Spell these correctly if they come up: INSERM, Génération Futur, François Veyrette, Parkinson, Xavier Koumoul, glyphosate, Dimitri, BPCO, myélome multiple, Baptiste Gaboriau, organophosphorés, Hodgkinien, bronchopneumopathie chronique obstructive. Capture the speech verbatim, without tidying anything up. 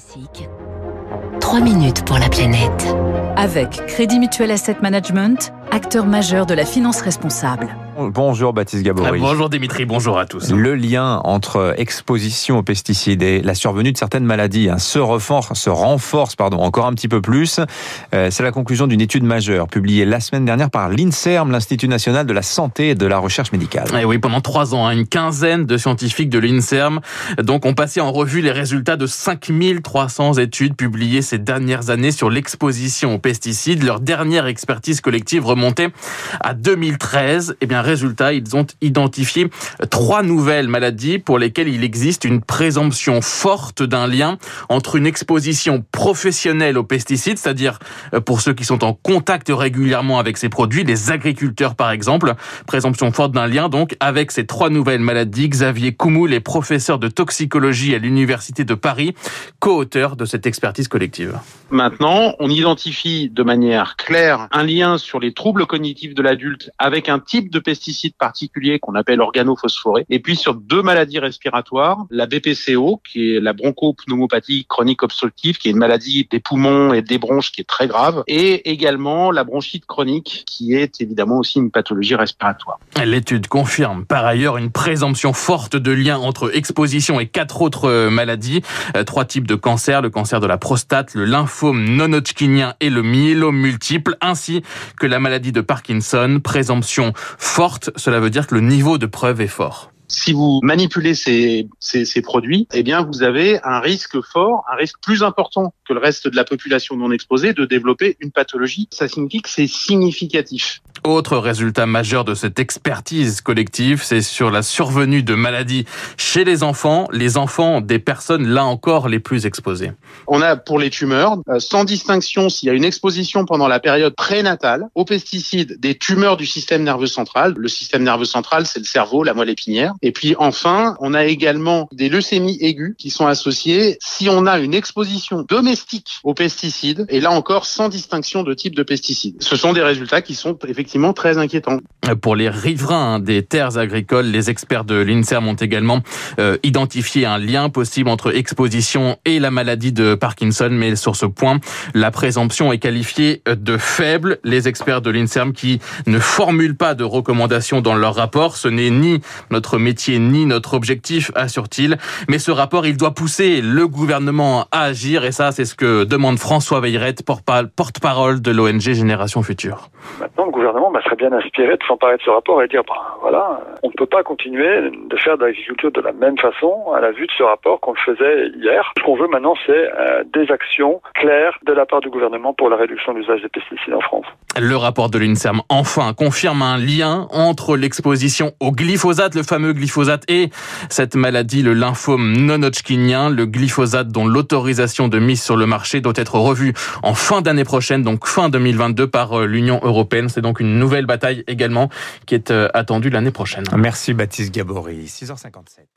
classique, trois minutes pour la planète. Avec Crédit Mutuel Asset Management, acteur majeur de la finance responsable. Bonjour Baptiste Gaboriau. Bonjour Dimitri, bonjour à tous. Le lien entre exposition aux pesticides et la survenue de certaines maladies hein, se renforce, se renforce pardon, encore un petit peu plus. Euh, c'est la conclusion d'une étude majeure publiée la semaine dernière par l'INSERM, l'Institut National de la Santé et de la Recherche Médicale. Et oui, pendant trois ans, hein, une quinzaine de scientifiques de l'INSERM donc, ont passé en revue les résultats de cinq mille trois cents études publiées ces dernières années sur l'exposition aux pesticides. Leur dernière expertise collective remontait à deux mille treize. Et bien, résultat, ils ont identifié trois nouvelles maladies pour lesquelles il existe une présomption forte d'un lien entre une exposition professionnelle aux pesticides, c'est-à-dire pour ceux qui sont en contact régulièrement avec ces produits, les agriculteurs par exemple, présomption forte d'un lien donc avec ces trois nouvelles maladies. Xavier Koumoul est professeur de toxicologie à l'Université de Paris, co-auteur de cette expertise collective. Maintenant, on identifie de manière claire un lien sur les troubles cognitifs de l'adulte avec un type de pesticides pesticides particuliers qu'on appelle organophosphorés, et puis sur deux maladies respiratoires, la B P C O, qui est la bronchopneumopathie chronique obstructive, qui est une maladie des poumons et des bronches qui est très grave, et également la bronchite chronique, qui est évidemment aussi une pathologie respiratoire. L'étude confirme par ailleurs une présomption forte de lien entre exposition et quatre autres maladies, trois types de cancers, le cancer de la prostate, le lymphome non hodgkinien et le myélome multiple, ainsi que la maladie de Parkinson. Présomption forte Forte, cela veut dire que le niveau de preuve est fort. Si vous manipulez ces, ces, ces produits, eh bien vous avez un risque fort, un risque plus important que le reste de la population non exposée de développer une pathologie. Ça signifie que c'est significatif. Autre résultat majeur de cette expertise collective, c'est sur la survenue de maladies chez les enfants, les enfants des personnes, là encore, les plus exposées. On a pour les tumeurs, sans distinction, s'il y a une exposition pendant la période prénatale aux pesticides, des tumeurs du système nerveux central. Le système nerveux central, c'est le cerveau, la moelle épinière. Et puis enfin, on a également des leucémies aiguës qui sont associées si on a une exposition domestique aux pesticides, et là encore, sans distinction de type de pesticide. Ce sont des résultats qui sont effectivement très inquiétant. Pour les riverains des terres agricoles, les experts de l'INSERM ont également euh, identifié un lien possible entre exposition et la maladie de Parkinson, mais sur ce point, la présomption est qualifiée de faible. Les experts de l'INSERM qui ne formulent pas de recommandations dans leur rapport, ce n'est ni notre métier ni notre objectif, assure-t-il, mais ce rapport, il doit pousser le gouvernement à agir, et ça, c'est ce que demande François Veyrette, porte-parole de l'O N G Génération Futur. Maintenant, le gouvernement Bah, serait bien inspiré de s'emparer de ce rapport et de dire bah, voilà, on ne peut pas continuer de faire de l'agriculture de la même façon à la vue de ce rapport qu'on le faisait hier. Ce qu'on veut maintenant, c'est euh, des actions claires de la part du gouvernement pour la réduction de l'usage des pesticides en France. Le rapport de l'INSERM, enfin, confirme un lien entre l'exposition au glyphosate, le fameux glyphosate, et cette maladie, le lymphome non hodgkinien. Le glyphosate, dont l'autorisation de mise sur le marché doit être revue en fin d'année prochaine, donc fin deux mille vingt-deux, par l'Union européenne. C'est donc une nouvelle bataille également qui est attendue l'année prochaine. Merci Baptiste Gaboriau, six heures cinquante-sept.